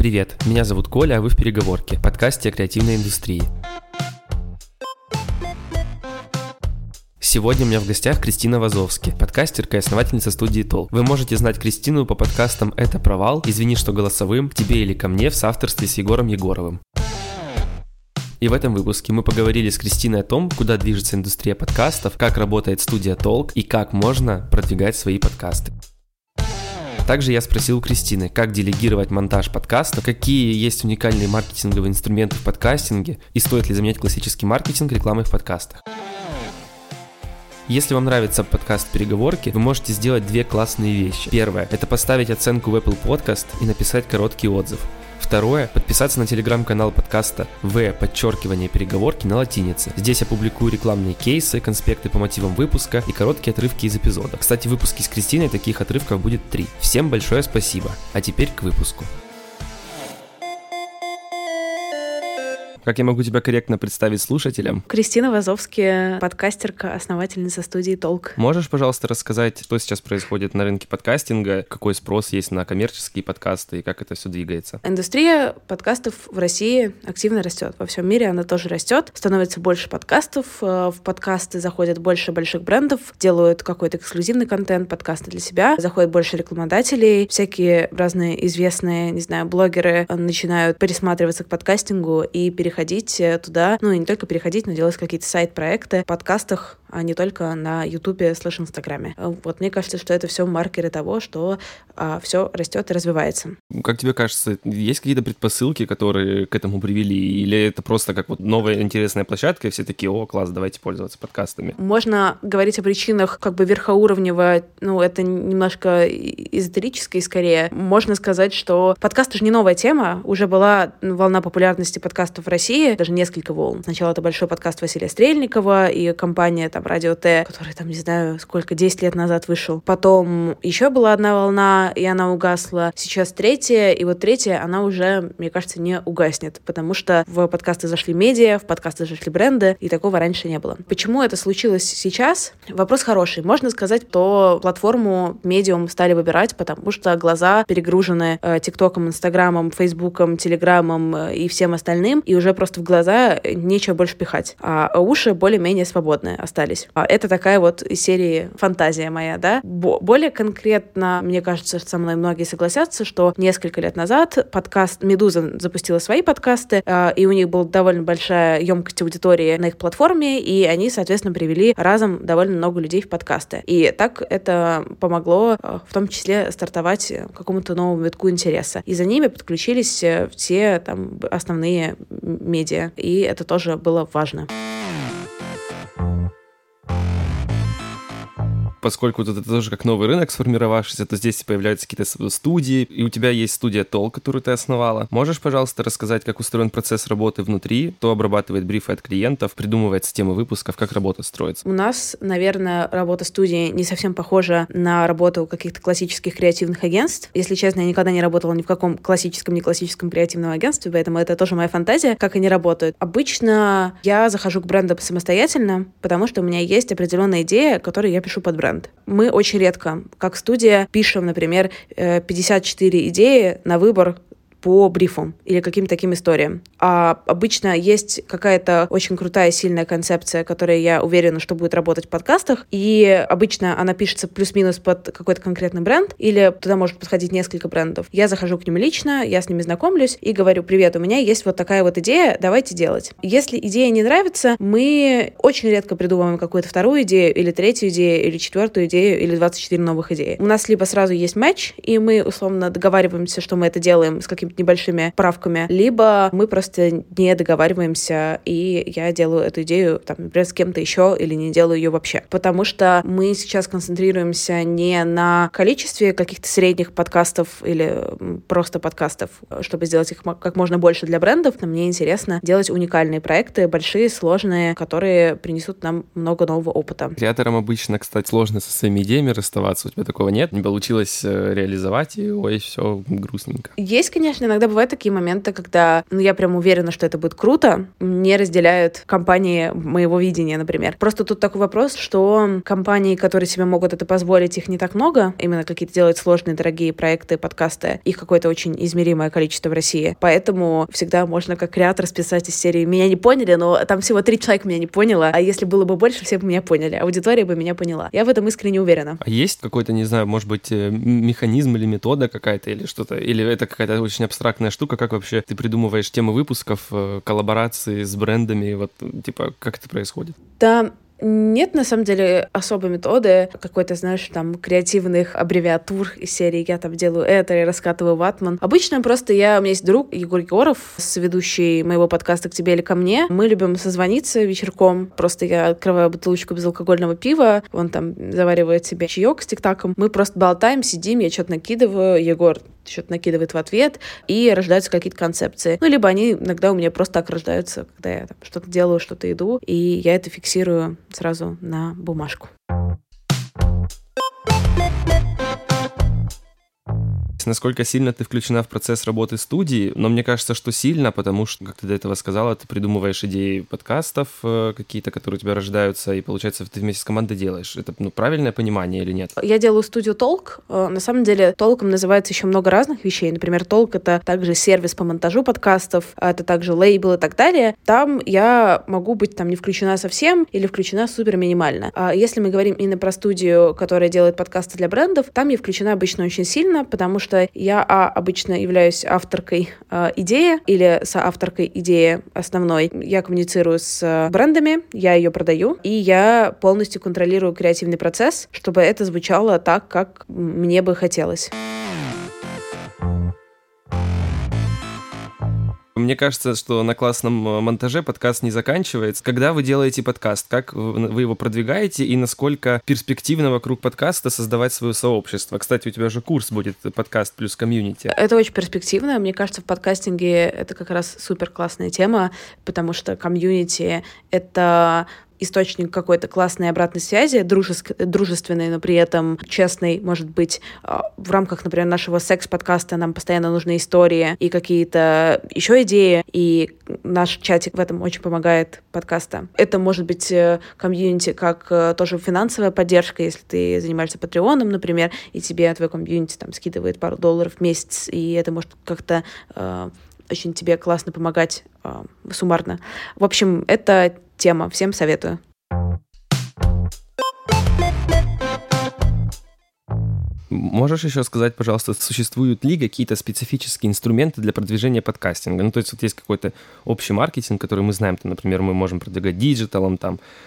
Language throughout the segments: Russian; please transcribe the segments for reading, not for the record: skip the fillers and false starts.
Привет, меня зовут Коля, а вы в «Переговорке» – подкасте о креативной индустрии. Сегодня у меня в гостях Кристина Вазовски, подкастерка и основательница студии Толк. Вы можете знать Кристину по подкастам «Это провал», «Извини, что голосовым», «К тебе или ко мне» в соавторстве с Егором Егоровым. И в этом выпуске мы поговорили с Кристиной о том, куда движется индустрия подкастов, как работает студия Толк и как можно продвигать свои подкасты. Также я спросил у Кристины, как делегировать монтаж подкаста, какие есть уникальные маркетинговые инструменты в подкастинге и стоит ли заменять классический маркетинг рекламой в подкастах. Если вам нравится подкаст «Переговорки», вы можете сделать две классные вещи. Первое – это поставить оценку в Apple Podcast и написать короткий отзыв. Второе – подписаться на телеграм-канал подкаста v_peregovorke на латинице. Здесь я публикую рекламные кейсы, конспекты по мотивам выпуска и короткие отрывки из эпизодов. Кстати, в выпуске с Кристиной таких отрывков будет 3. Всем большое спасибо. А теперь к выпуску. Как я могу тебя корректно представить слушателям? Кристина Вазовски, подкастерка, основательница студии Толк. Можешь, пожалуйста, рассказать, что сейчас происходит на рынке подкастинга, какой спрос есть на коммерческие подкасты и как это все двигается? Индустрия подкастов в России активно растет. Во всем мире она тоже растет. Становится больше подкастов, в подкасты заходят больше больших брендов, делают какой-то эксклюзивный контент, подкасты для себя, заходят больше рекламодателей, всякие разные известные, не знаю, блогеры начинают пересматриваться к подкастингу и переходить туда, ну и не только переходить, но делать какие-то сайт-проекты в подкастах, а не только на Ютубе / Инстаграме. Вот мне кажется, что это все маркеры того, что все растет и развивается. Как тебе кажется, есть какие-то предпосылки, которые к этому привели, или это просто как вот новая интересная площадка, и все такие: о, класс, давайте пользоваться подкастами? Можно говорить о причинах как бы верхоуровнево, ну это немножко эзотерическое скорее. Можно сказать, что подкасты же не новая тема, уже была волна популярности подкастов в России, даже несколько волн. Сначала это большой подкаст Василия Стрельникова и компания там Радио Т, который там, не знаю, сколько, 10 лет назад вышел. Потом еще была одна волна, и она угасла. Сейчас третья, и вот третья, она уже, мне кажется, не угаснет, потому что в подкасты зашли медиа, в подкасты зашли бренды, и такого раньше не было. Почему это случилось сейчас? Вопрос хороший. Можно сказать, что платформу медиум стали выбирать, потому что глаза перегружены ТикТоком, Инстаграмом, Фейсбуком, Телеграмом и всем остальным, и уже просто в глаза нечего больше пихать, а уши более-менее свободные остались. Это такая вот из серии фантазия моя, да? Более конкретно, мне кажется, что со мной многие согласятся, что несколько лет назад подкаст «Медуза» запустила свои подкасты, и у них была довольно большая емкость аудитории на их платформе, и они, соответственно, привели разом довольно много людей в подкасты. И так это помогло в том числе стартовать какому-то новому витку интереса. И за ними подключились все там основные медиа, и это тоже было важно. Поскольку это тоже как новый рынок сформировавшийся, то здесь появляются какие-то студии, и у тебя есть студия Толк, которую ты основала. Можешь, пожалуйста, рассказать, как устроен процесс работы внутри, кто обрабатывает брифы от клиентов, придумывает темы выпусков, как работа строится? У нас, наверное, работа студии не совсем похожа на работу каких-то классических креативных агентств. Если честно, я никогда не работала ни в каком классическом, не классическом креативном агентстве, поэтому это тоже моя фантазия, как они работают. Обычно я захожу к брендам самостоятельно, потому что у меня есть определенная идея, которую я пишу под бренд. Мы очень редко, как студия, пишем, например, 54 идеи на выбор по брифу или каким-то таким историям. А обычно есть какая-то очень крутая, сильная концепция, которая, я уверена, что будет работать в подкастах, и обычно она пишется плюс-минус под какой-то конкретный бренд, или туда может подходить несколько брендов. Я захожу к ним лично, я с ними знакомлюсь и говорю: привет, у меня есть вот такая вот идея, давайте делать. Если идея не нравится, мы очень редко придумываем какую-то вторую идею, или третью идею, или четвертую идею, или 24 новых идеи. У нас либо сразу есть матч, и мы условно договариваемся, что мы это делаем с каким-то небольшими правками, либо мы просто не договариваемся, и я делаю эту идею, там, например, с кем-то еще, или не делаю ее вообще. Потому что мы сейчас концентрируемся не на количестве каких-то средних подкастов или просто подкастов, чтобы сделать их как можно больше для брендов. Но мне интересно делать уникальные проекты, большие, сложные, которые принесут нам много нового опыта. Креаторам обычно, кстати, сложно со своими идеями расставаться. У тебя такого нет? Не получилось реализовать, и ой, все грустненько. Есть, конечно, конечно, иногда бывают такие моменты, когда, я прям уверена, что это будет круто, не разделяют компании моего видения, например. Просто тут такой вопрос, что компании, которые себе могут это позволить, их не так много, именно какие-то делают сложные, дорогие проекты, подкасты, их какое-то очень измеримое количество в России. Поэтому всегда можно как креатор списать из серии «Меня не поняли», но там всего 3 человека меня не поняло, а если было бы больше, все бы меня поняли, аудитория бы меня поняла. Я в этом искренне уверена. А есть какой-то, не знаю, может быть, механизм или метода какая-то, или что-то, или это какая-то очень абстрактная штука, как вообще ты придумываешь темы выпусков, коллаборации с брендами, вот, типа, как это происходит? Да, нет, на самом деле, особой методы какой-то, знаешь, там, креативных аббревиатур из серии «Я там делаю это» и «Раскатываю ватман». Обычно просто у меня есть друг Егор Егоров, соведущий моего подкаста «К тебе или ко мне». Мы любим созвониться вечерком. Просто я открываю бутылочку безалкогольного пива, он там заваривает себе чаек с тик-таком. Мы просто болтаем, сидим, я что-то накидываю, Егор что-то накидывает в ответ, и рождаются какие-то концепции. Либо они иногда у меня просто так рождаются, когда я там что-то делаю, что-то иду, и я это фиксирую сразу на бумажку. Насколько сильно ты включена в процесс работы студии, но мне кажется, что сильно, потому что, как ты до этого сказала, ты придумываешь идеи подкастов какие-то, которые у тебя рождаются, и, получается, ты вместе с командой делаешь. Это, правильное понимание или нет? Я делаю студию Толк. На самом деле, Толком называется еще много разных вещей. Например, Толк — это также сервис по монтажу подкастов, это также лейбл и так далее. Там я могу быть не включена совсем или включена супер минимально. А если мы говорим именно про студию, которая делает подкасты для брендов, там я включена обычно очень сильно, потому что я обычно являюсь авторкой идеи или соавторкой идеи основной. Я коммуницирую с брендами, я ее продаю, и я полностью контролирую креативный процесс, чтобы это звучало так, как мне бы хотелось. Мне кажется, что на классном монтаже подкаст не заканчивается. Когда вы делаете подкаст, как вы его продвигаете и насколько перспективно вокруг подкаста создавать свое сообщество? Кстати, у тебя же курс будет «Подкаст плюс комьюнити». Это очень перспективно. Мне кажется, в подкастинге это как раз супер классная тема, потому что комьюнити — это источник какой-то классной обратной связи, дружественной, но при этом честной, может быть. В рамках, например, нашего секс-подкаста нам постоянно нужны истории и какие-то еще идеи, и наш чатик в этом очень помогает подкаста. Это может быть комьюнити как тоже финансовая поддержка, если ты занимаешься Patreon, например, и тебе твой комьюнити скидывает пару долларов в месяц, и это может как-то очень тебе классно помогать суммарно. В общем, это тема. Всем советую. Можешь еще сказать, пожалуйста, существуют ли какие-то специфические инструменты для продвижения подкастинга? Ну, то есть вот есть какой-то общий маркетинг, который мы знаем, например, мы можем продвигать диджиталом,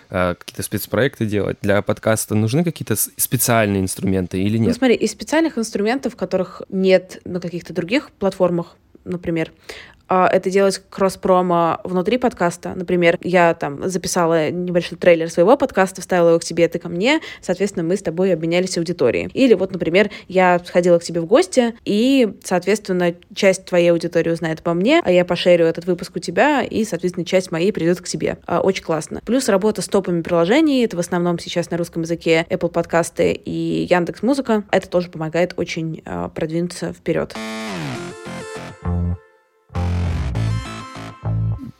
какие-то спецпроекты делать. Для подкаста нужны какие-то специальные инструменты или нет? Ну, смотри, из специальных инструментов, которых нет на каких-то других платформах, например, это делать кросс-промо внутри подкаста. Например, я записала небольшой трейлер своего подкаста, вставила его «К тебе, ты ко мне», соответственно, мы с тобой обменялись аудиторией. Или вот, например, я сходила к тебе в гости, и, соответственно, часть твоей аудитории узнает обо мне, а я пошерю этот выпуск у тебя, и, соответственно, часть моей придет к тебе. Очень классно. Плюс работа с топами приложений, это в основном сейчас на русском языке Apple Podcast и Яндекс.Музыка. Это тоже помогает очень продвинуться вперед.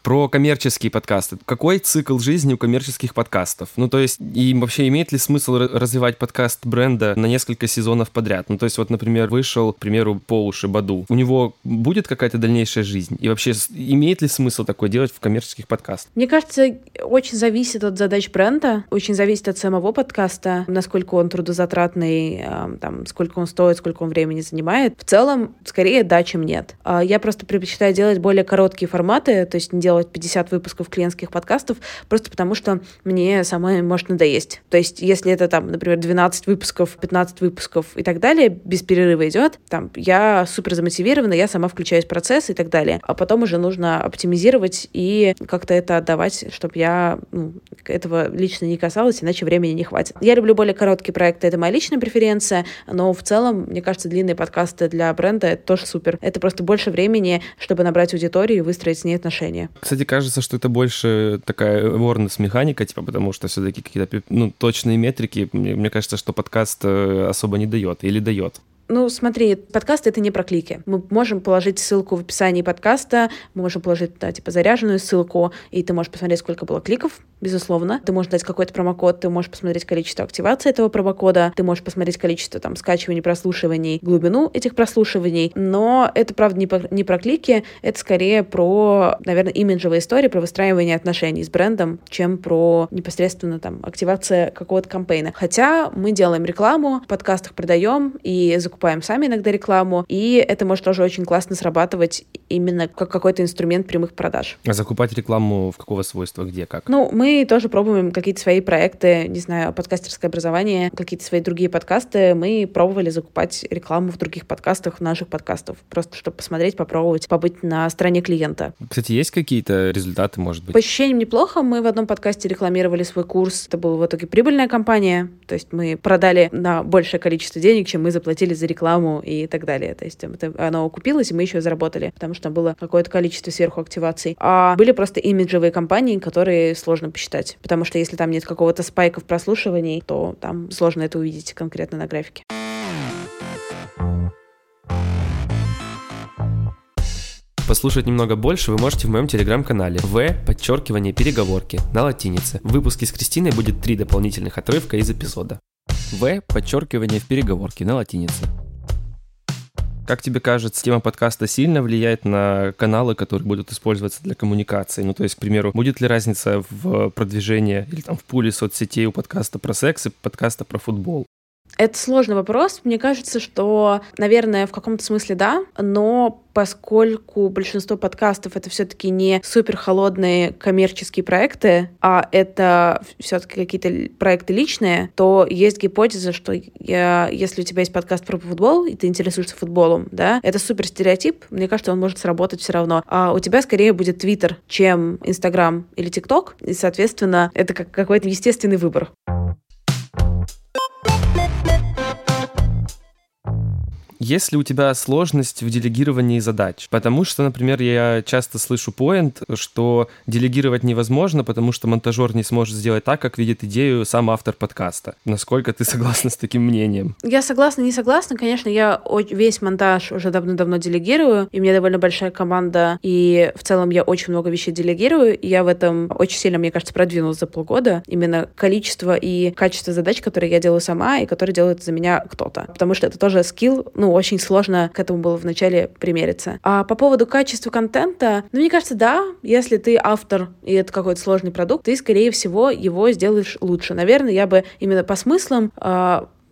Про коммерческие подкасты. Какой цикл жизни у коммерческих подкастов? То есть, и вообще имеет ли смысл развивать подкаст бренда на несколько сезонов подряд? То есть, вот, например, вышел, к примеру, по уши Баду. У него будет какая-то дальнейшая жизнь? И вообще, имеет ли смысл такое делать в коммерческих подкастах? Мне кажется, очень зависит от задач бренда, очень зависит от самого подкаста, насколько он трудозатратный, сколько он стоит, сколько он времени занимает. В целом, скорее да, чем нет. Я просто предпочитаю делать более короткие форматы, то есть не делать 50 выпусков клиентских подкастов, просто потому что мне самой может надоесть. То есть, если это, например, 12 выпусков, 15 выпусков и так далее, без перерыва идет, я супер замотивирована, я сама включаюсь в процесс и так далее. А потом уже нужно оптимизировать и как-то это отдавать, чтобы я этого лично не касалась, иначе времени не хватит. Я люблю более короткие проекты, это моя личная преференция, но в целом, мне кажется, длинные подкасты для бренда — это тоже супер. Это просто больше времени, чтобы набрать аудиторию и выстроить с ней отношения. Кстати, кажется, что это больше такая awareness-механика, потому что все-таки какие-то точные метрики, мне кажется, что подкаст особо не дает или дает. Ну, смотри, подкаст — это не про клики. Мы можем положить ссылку в описании подкаста, мы можем положить, да, типа, заряженную ссылку, и ты можешь посмотреть, сколько было кликов, безусловно. Ты можешь дать какой-то промокод, ты можешь посмотреть количество активации этого промокода, ты можешь посмотреть количество, там, скачиваний, прослушиваний, глубину этих прослушиваний. Но это, правда, не про клики, это скорее про, наверное, имиджевые истории, про выстраивание отношений с брендом, чем про непосредственно, там, активация какого-то кампейна. Хотя мы делаем рекламу, в подкастах продаем и закупаем сами иногда рекламу, и это может тоже очень классно срабатывать именно как какой-то инструмент прямых продаж. А закупать рекламу в какого свойства, где, как? Ну, мы тоже пробуем какие-то свои проекты, не знаю, подкастерское образование, какие-то свои другие подкасты. Мы пробовали закупать рекламу в других подкастах, наших подкастов, просто чтобы посмотреть, попробовать, побыть на стороне клиента. Кстати, есть какие-то результаты, может быть? По ощущениям неплохо. Мы в одном подкасте рекламировали свой курс. Это была в итоге прибыльная кампания, то есть мы продали на большее количество денег, чем мы заплатили за рекламу и так далее. То есть оно окупилось, и мы еще заработали, потому что было какое-то количество сверху активаций. А были просто имиджевые кампании, которые сложно посчитать, потому что если там нет какого-то спайка в прослушивании, то там сложно это увидеть конкретно на графике. Послушать немного больше вы можете в моем телеграм-канале v_peregovorke на латинице. В выпуске с Кристиной будет 3 дополнительных отрывка из эпизода. v_peregovorke на латинице. Как тебе кажется, тема подкаста сильно влияет на каналы, которые будут использоваться для коммуникации? Ну, то есть, к примеру, будет ли разница в продвижении или там в пуле соцсетей у подкаста про секс и подкаста про футбол? Это сложный вопрос. Мне кажется, что, наверное, в каком-то смысле да, но поскольку большинство подкастов — это все-таки не суперхолодные коммерческие проекты, а это все-таки какие-то проекты личные, то есть гипотеза, что если у тебя есть подкаст про футбол, и ты интересуешься футболом, да, это суперстереотип, мне кажется, он может сработать все равно. А у тебя скорее будет Твиттер, чем Инстаграм или ТикТок, и, соответственно, это как какой-то естественный выбор. Есть ли у тебя сложность в делегировании задач? Потому что, например, я часто слышу поинт, что делегировать невозможно, потому что монтажер не сможет сделать так, как видит идею сам автор подкаста. Насколько ты согласна с таким мнением? Я согласна, не согласна. Конечно, я весь монтаж уже давно-давно делегирую, и у меня довольно большая команда, и в целом я очень много вещей делегирую, и я в этом очень сильно, мне кажется, продвинулась за полгода. Именно количество и качество задач, которые я делаю сама, и которые делает за меня кто-то. Потому что это тоже скилл, очень сложно к этому было вначале примериться. А по поводу качества контента, мне кажется, да, если ты автор, и это какой-то сложный продукт, ты, скорее всего, его сделаешь лучше. Наверное, я бы именно по смыслам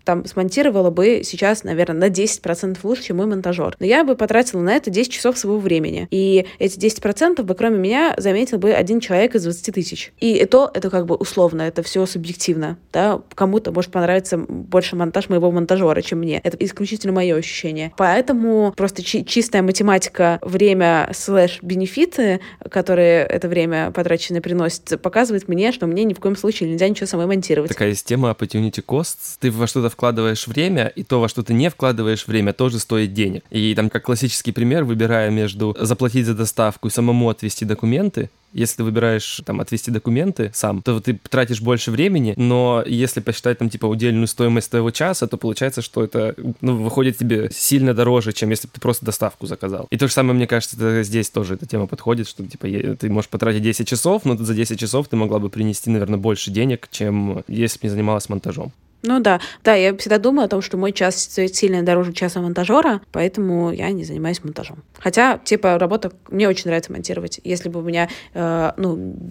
там смонтировала бы сейчас, наверное, на 10% лучше, чем мой монтажер. Но я бы потратила на это 10 часов своего времени. И эти 10% бы, кроме меня, заметил бы один человек из 20 тысяч. И то, это как бы условно, это все субъективно. Да? Кому-то может понравиться больше монтаж моего монтажера, чем мне. Это исключительно мое ощущение. Поэтому просто чистая математика время / бенефиты, которые это время потраченное приносит, показывает мне, что мне ни в коем случае нельзя ничего самой монтировать. Такая есть тема opportunity costs. Ты во что-то вкладываешь время, и то, во что ты не вкладываешь время, тоже стоит денег. И там, как классический пример, выбирая между заплатить за доставку и самому отвезти документы, если ты выбираешь, там, отвезти документы сам, то ты тратишь больше времени, но если посчитать, там, типа, удельную стоимость твоего часа, то получается, что это, ну, выходит тебе сильно дороже, чем если бы ты просто доставку заказал. И то же самое, мне кажется, здесь тоже эта тема подходит, что, типа, ты можешь потратить 10 часов, но за 10 часов ты могла бы принести, наверное, больше денег, чем если бы не занималась монтажом. Ну да, я всегда думаю о том, что мой час стоит сильно дороже часа монтажера, поэтому я не занимаюсь монтажом. Хотя, работа, мне очень нравится монтировать. Если бы у меня,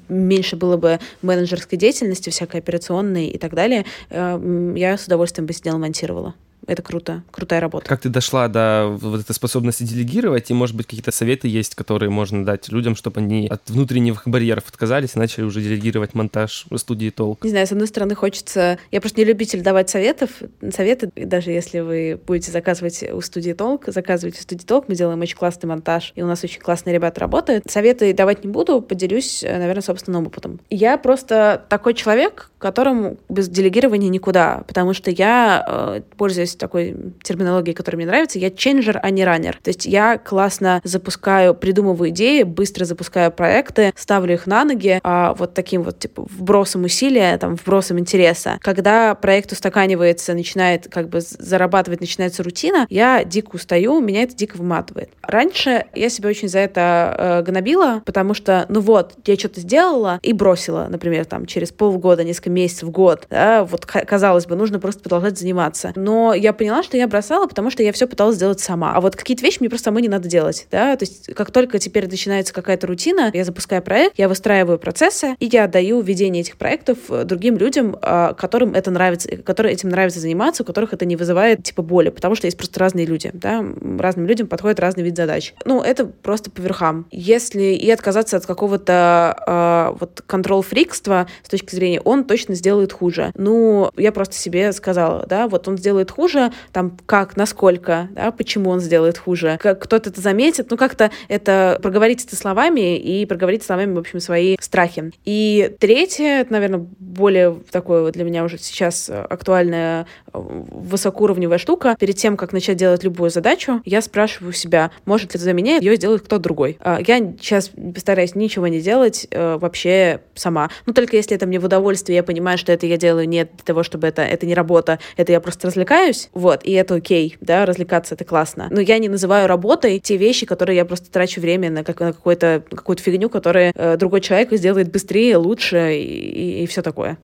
меньше было бы менеджерской деятельности, всякой операционной и так далее, я с удовольствием бы сидела монтировала. Это круто, крутая работа. Как ты дошла до вот этой способности делегировать? И, может быть, какие-то советы есть, которые можно дать людям, чтобы они от внутренних барьеров отказались и начали уже делегировать монтаж в студии Толк? Не знаю, с одной стороны, хочется... Я просто не любитель давать советы, даже если вы будете заказывать у студии Толк, мы делаем очень классный монтаж, и у нас очень классные ребята работают. Советы давать не буду, поделюсь, наверное, собственным опытом. Я просто такой человек, которому без делегирования никуда, потому что я пользуюсь такой терминологией, которая мне нравится, я ченджер, а не раннер. То есть я классно запускаю, придумываю идеи, быстро запускаю проекты, ставлю их на ноги вот таким вот типа вбросом усилия, там, вбросом интереса. Когда проект устаканивается, начинает как бы зарабатывать, начинается рутина, я дико устаю, меня это дико выматывает. Раньше я себя очень за это гнобила, потому что, ну вот, я что-то сделала и бросила, например, там, через полгода, несколько месяцев, год, да, вот, казалось бы, нужно просто продолжать заниматься. Но я поняла, что я бросала, потому что я все пыталась сделать сама. А вот какие-то вещи мне просто самой не надо делать, да, то есть как только теперь начинается какая-то рутина, я запускаю проект, я выстраиваю процессы, и я отдаю ведение этих проектов другим людям, которым это нравится, которые этим нравится заниматься, у которых это не вызывает, типа, боли, потому что есть просто разные люди, да, разным людям подходит разный вид задач. Ну, это просто по верхам. Если и отказаться от какого-то вот контрол-фрикства с точки зрения, он точно сделает хуже. Ну, я просто себе сказала, да, вот он сделает хуже, там, как, насколько, да, почему он сделает хуже, как кто-то это заметит, ну, как-то это проговорить это словами и проговорить словами, в общем, свои страхи. И третье, это, наверное, более такое вот для меня уже сейчас актуальная высокоуровневая штука. Перед тем, как начать делать любую задачу, я спрашиваю себя, может ли за меня ее сделать кто-то другой. Я сейчас стараюсь ничего не делать вообще сама. Ну, только если это мне в удовольствие, я понимаю, что это я делаю не для того, чтобы это не работа, это я просто развлекаюсь, вот, и это окей, да, развлекаться — это классно. Но я не называю работой те вещи, которые я просто трачу время на какую-то фигню, которую другой человек сделает быстрее, лучше и все такое.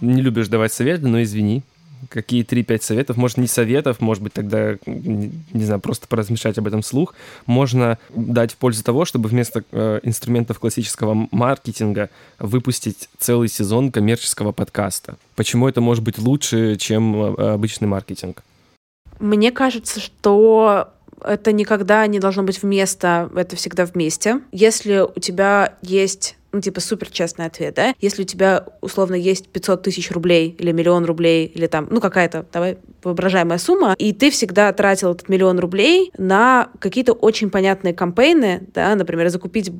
Не любишь давать советы, но извини. Какие 3-5 советов? Может, не советов, может быть, тогда, не знаю, просто поразмышлять об этом вслух. Можно дать в пользу того, чтобы вместо инструментов классического маркетинга выпустить целый сезон коммерческого подкаста. Почему это может быть лучше, чем обычный маркетинг? Мне кажется, что это никогда не должно быть вместо, это всегда вместе. Если у тебя есть... ну, типа, суперчестный ответ, да? Если у тебя, условно, есть 500 тысяч рублей или миллион рублей, или там, ну, какая-то, давай, воображаемая сумма, и ты всегда тратил этот миллион рублей на какие-то очень понятные кампейны, да, например, закупить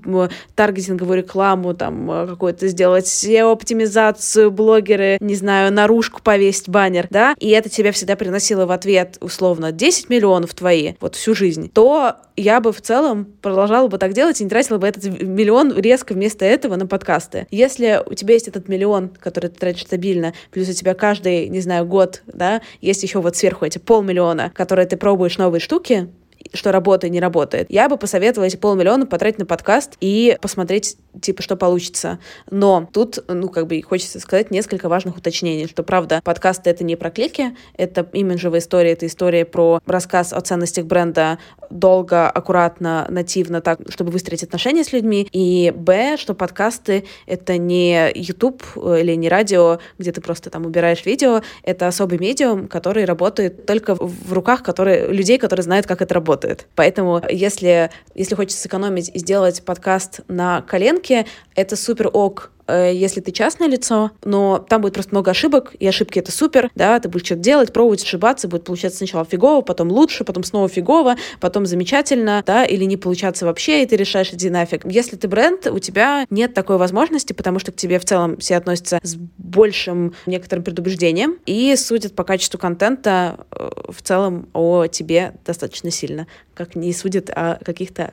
таргетинговую рекламу, там, какую-то сделать SEO-оптимизацию, блогеры, не знаю, наружку повесить, баннер, да, и это тебя всегда приносило в ответ, условно, 10 миллионов твои, вот, всю жизнь, то я бы в целом продолжала бы так делать и не тратила бы этот миллион резко вместо этого на подкасты. Если у тебя есть этот миллион, который ты тратишь стабильно, плюс у тебя каждый, не знаю, год, да, есть еще вот сверху эти 500 000, которые ты пробуешь новые штуки, что работает, не работает. Я бы посоветовала эти 500 000 потратить на подкаст и посмотреть, типа, что получится. Но тут, ну, как бы, хочется сказать несколько важных уточнений, что, правда, подкасты — это не про клики, это имиджевая история, это история про рассказ о ценностях бренда долго, аккуратно, нативно, так, чтобы выстроить отношения с людьми. И, б, что подкасты — это не YouTube или не радио, где ты просто там убираешь видео, это особый медиум, который работает только в руках людей, которые знают, как это работает. Поэтому, если хочется сэкономить и сделать подкаст на коленке, это супер ок, если ты частное лицо, но там будет просто много ошибок, и ошибки — это супер, да, ты будешь что-то делать, пробовать, ошибаться, будет получаться сначала фигово, потом лучше, потом снова фигово, потом замечательно, да, или не получаться вообще, и ты решаешь, иди нафиг. Если ты бренд, у тебя нет такой возможности, потому что к тебе в целом все относятся с большим некоторым предубеждением и судят по качеству контента в целом о тебе достаточно сильно, как не судят о каких-то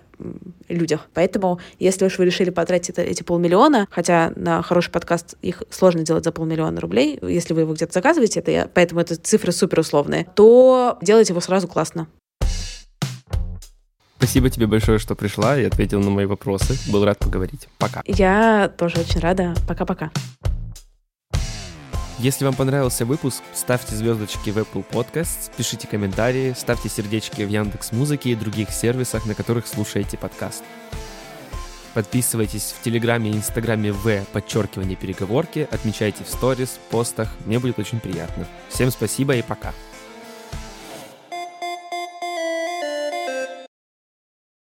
людях. Поэтому, если уж вы решили потратить эти 500 000, хотя на хороший подкаст их сложно делать за 500 000 рублей, если вы его где-то заказываете, поэтому это цифры супер условные, то делайте его сразу классно. Спасибо тебе большое, что пришла и ответила на мои вопросы. Был рад поговорить. Пока. Я тоже очень рада. Пока-пока. Если вам понравился выпуск, ставьте звездочки в Apple Podcast, пишите комментарии, ставьте сердечки в Яндекс.Музыке и других сервисах, на которых слушаете подкаст. Подписывайтесь в Телеграме и Инстаграме v_переговорки, отмечайте в сторис, постах, мне будет очень приятно. Всем спасибо и пока.